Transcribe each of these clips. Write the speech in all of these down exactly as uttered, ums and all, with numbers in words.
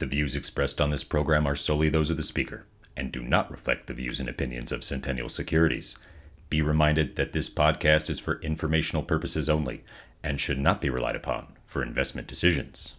The views expressed on this program are solely those of the speaker and do not reflect the views and opinions of Centennial Securities. Be reminded that this podcast is for informational purposes only and should not be relied upon for investment decisions.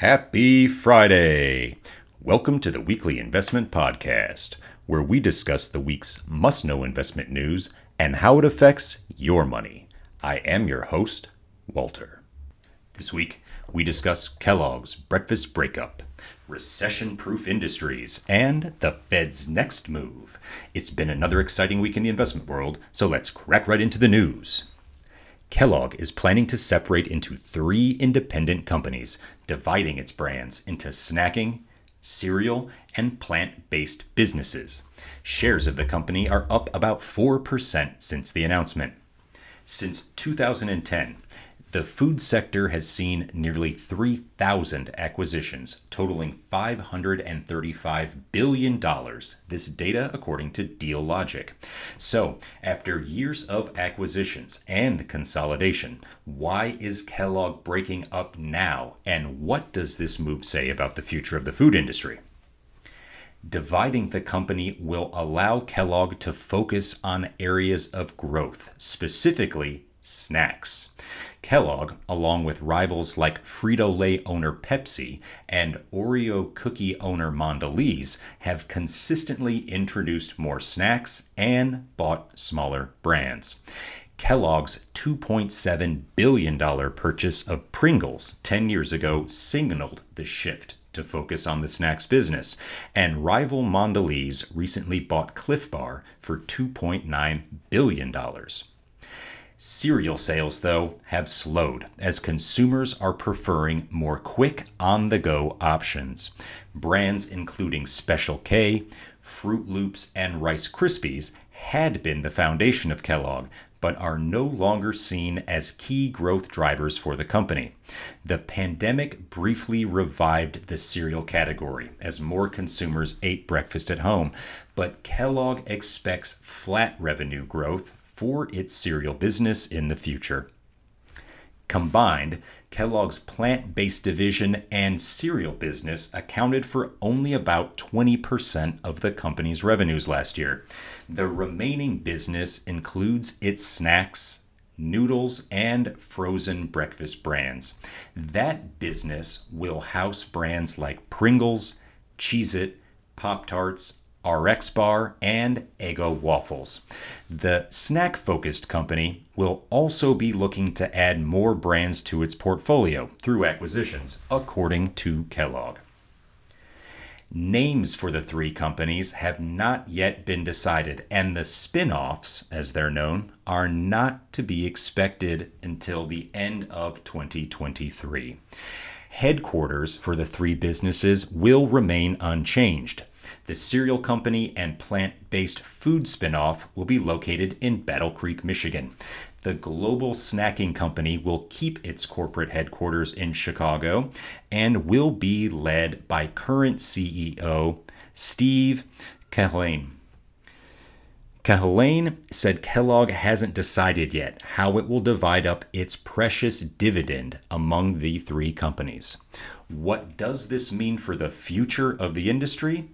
Happy Friday! Welcome to the Weekly Investment Podcast, where we discuss the week's must-know investment news and how it affects your money. I am your host, Walter. This week, we discuss Kellogg's breakfast breakup, recession-proof industries, and the Fed's next move. It's been another exciting week in the investment world, so let's crack right into the news. Kellogg is planning to separate into three independent companies, dividing its brands into snacking, cereal, and plant-based businesses. Shares of the company are up about four percent since the announcement. Since two thousand ten, the food sector has seen nearly three thousand acquisitions, totaling five hundred thirty-five billion dollars. This data according to DealLogic. So, after years of acquisitions and consolidation, why is Kellogg breaking up now? And what does this move say about the future of the food industry? Dividing the company will allow Kellogg to focus on areas of growth, specifically snacks. Kellogg, along with rivals like Frito-Lay owner Pepsi and Oreo cookie owner Mondelez, have consistently introduced more snacks and bought smaller brands. Kellogg's two point seven billion dollars purchase of Pringles ten years ago signaled the shift to focus on the snacks business, and rival Mondelez recently bought Clif Bar for two point nine billion dollars. Cereal sales, though, have slowed as consumers are preferring more quick, on-the-go options. Brands including Special K, Froot Loops, and Rice Krispies had been the foundation of Kellogg, but are no longer seen as key growth drivers for the company. The pandemic briefly revived the cereal category as more consumers ate breakfast at home, but Kellogg expects flat revenue growth for its cereal business in the future. Combined, Kellogg's plant-based division and cereal business accounted for only about twenty percent of the company's revenues last year. The remaining business includes its snacks, noodles, and frozen breakfast brands. That business will house brands like Pringles, Cheez-It, Pop-Tarts, RxBar, and Eggo Waffles. The snack-focused company will also be looking to add more brands to its portfolio through acquisitions, according to Kellogg. Names for the three companies have not yet been decided, and the spin-offs, as they're known, are not to be expected until the end of twenty twenty-three. Headquarters for the three businesses will remain unchanged. The cereal company and plant-based food spinoff will be located in Battle Creek, Michigan. The global snacking company will keep its corporate headquarters in Chicago and will be led by current C E O Steve Kahlane. Kahlane said Kellogg hasn't decided yet how it will divide up its precious dividend among the three companies. What does this mean for the future of the industry?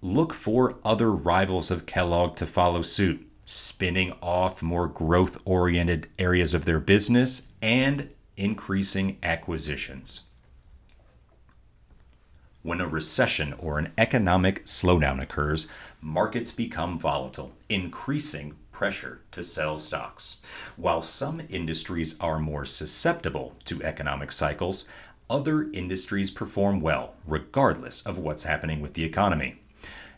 Look for other rivals of Kellogg to follow suit, spinning off more growth-oriented areas of their business and increasing acquisitions. When a recession or an economic slowdown occurs, markets become volatile, increasing pressure to sell stocks. While some industries are more susceptible to economic cycles, other industries perform well, regardless of what's happening with the economy.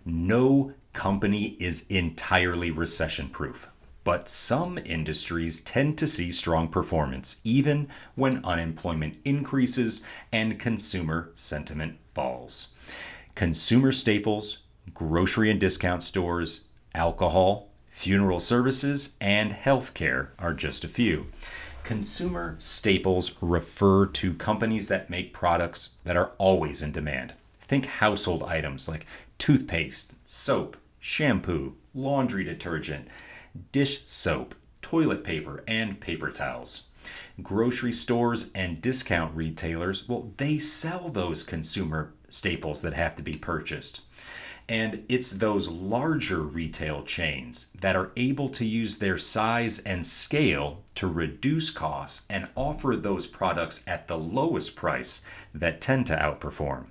No company is entirely recession-proof, but some industries tend to see strong performance, even when unemployment increases and consumer sentiment falls. Consumer staples, grocery and discount stores, alcohol, Funeral services and healthcare are just a few. Consumer staples refer to companies that make products that are always in demand. Think household items like toothpaste, soap, shampoo, laundry detergent, dish soap, toilet paper, and paper towels. Grocery stores and discount retailers, well, they sell those consumer staples that have to be purchased. And it's those larger retail chains that are able to use their size and scale to reduce costs and offer those products at the lowest price that tend to outperform.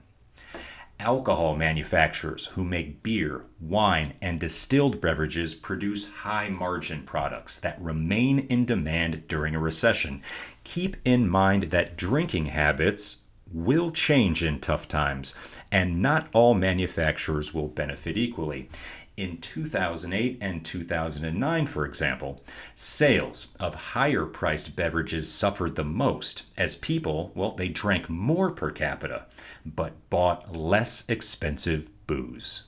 Alcohol manufacturers who make beer, wine, and distilled beverages produce high-margin products that remain in demand during a recession. Keep in mind that drinking habits will change in tough times, and not all manufacturers will benefit equally. In two thousand eight and two thousand nine, for example, sales of higher-priced beverages suffered the most as people, well, they drank more per capita, but bought less expensive booze.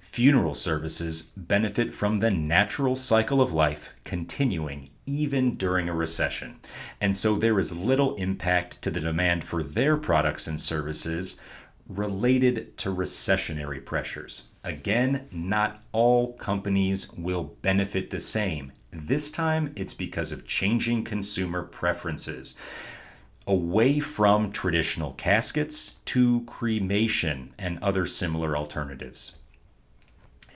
Funeral services benefit from the natural cycle of life continuing even during a recession, and so there is little impact to the demand for their products and services related to recessionary pressures. Again, not all companies will benefit the same. This time, it's because of changing consumer preferences. Away from traditional caskets to cremation and other similar alternatives.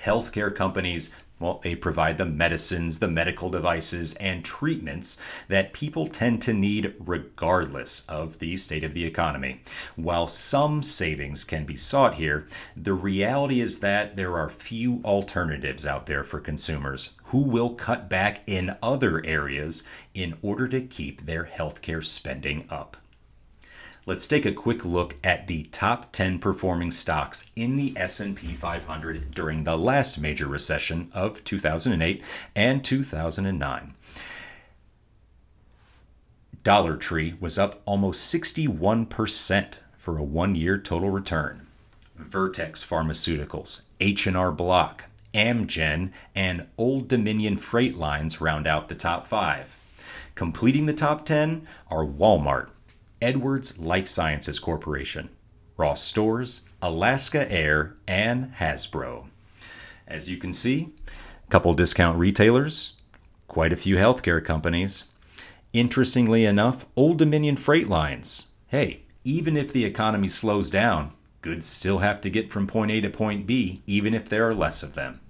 Healthcare companies, well, they provide the medicines, the medical devices, and treatments that people tend to need regardless of the state of the economy. While some savings can be sought here, the reality is that there are few alternatives out there for consumers who will cut back in other areas in order to keep their healthcare spending up. Let's take a quick look at the top ten performing stocks in the S and P five hundred during the last major recession of two thousand eight and two thousand nine. Dollar Tree was up almost sixty-one percent for a one-year total return. Vertex Pharmaceuticals, H and R Block, Amgen, and Old Dominion Freight Lines round out the top five. Completing the top ten are Walmart, Edwards Life Sciences Corporation, Ross Stores, Alaska Air, and Hasbro. As you can see, a couple discount retailers, quite a few healthcare companies. Interestingly enough, Old Dominion Freight Lines. Hey, even if the economy slows down, goods still have to get from point A to point B, even if there are less of them.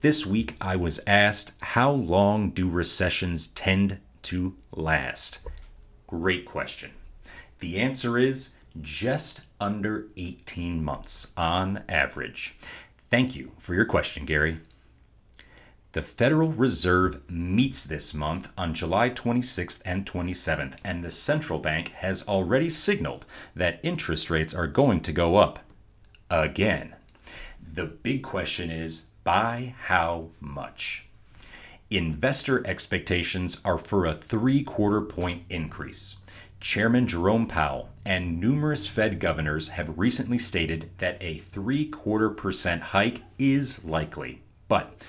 This week, I was asked, how long do recessions tend to last? Great question. The answer is just under eighteen months on average. Thank you for your question, Gary. The Federal Reserve meets this month on July twenty-sixth and twenty-seventh, and the central bank has already signaled that interest rates are going to go up again. The big question is, by how much? Investor expectations are for a three-quarter point increase. Chairman Jerome Powell and numerous Fed governors have recently stated that a three-quarter percent hike is likely. But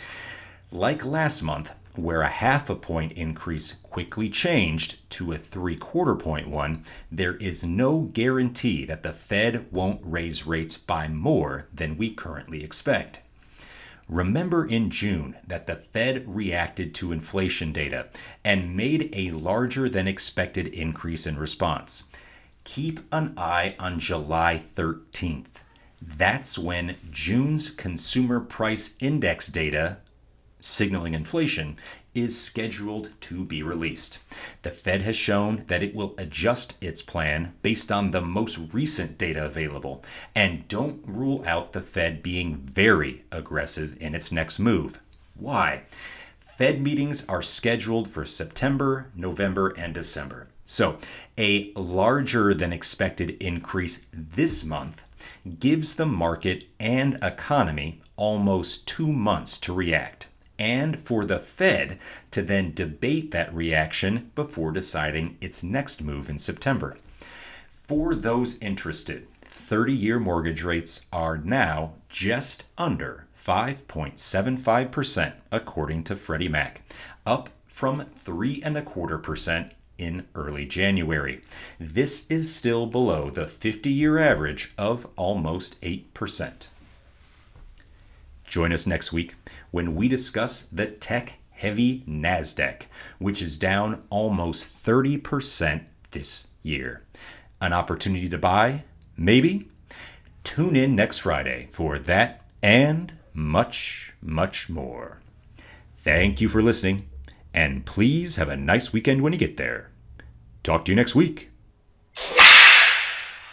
like last month, where a half a point increase quickly changed to a three-quarter point one, there is no guarantee that the Fed won't raise rates by more than we currently expect. Remember in June that the Fed reacted to inflation data and made a larger than expected increase in response. Keep an eye on July thirteenth. That's when June's consumer price index data, signaling inflation, is scheduled to be released. The Fed has shown that it will adjust its plan based on the most recent data available, and don't rule out the Fed being very aggressive in its next move. Why? Fed meetings are scheduled for September, November, and December. So a larger than expected increase this month gives the market and economy almost two months to react, and for the Fed to then debate that reaction before deciding its next move in September. For those interested, thirty-year mortgage rates are now just under five point seven five percent according to Freddie Mac, up from three point two five percent in early January. This is still below the fifty-year average of almost eight percent. Join us next week when we discuss the tech-heavy NASDAQ, which is down almost thirty percent this year. An opportunity to buy? Maybe? Tune in next Friday for that and much, much more. Thank you for listening, and please have a nice weekend when you get there. Talk to you next week.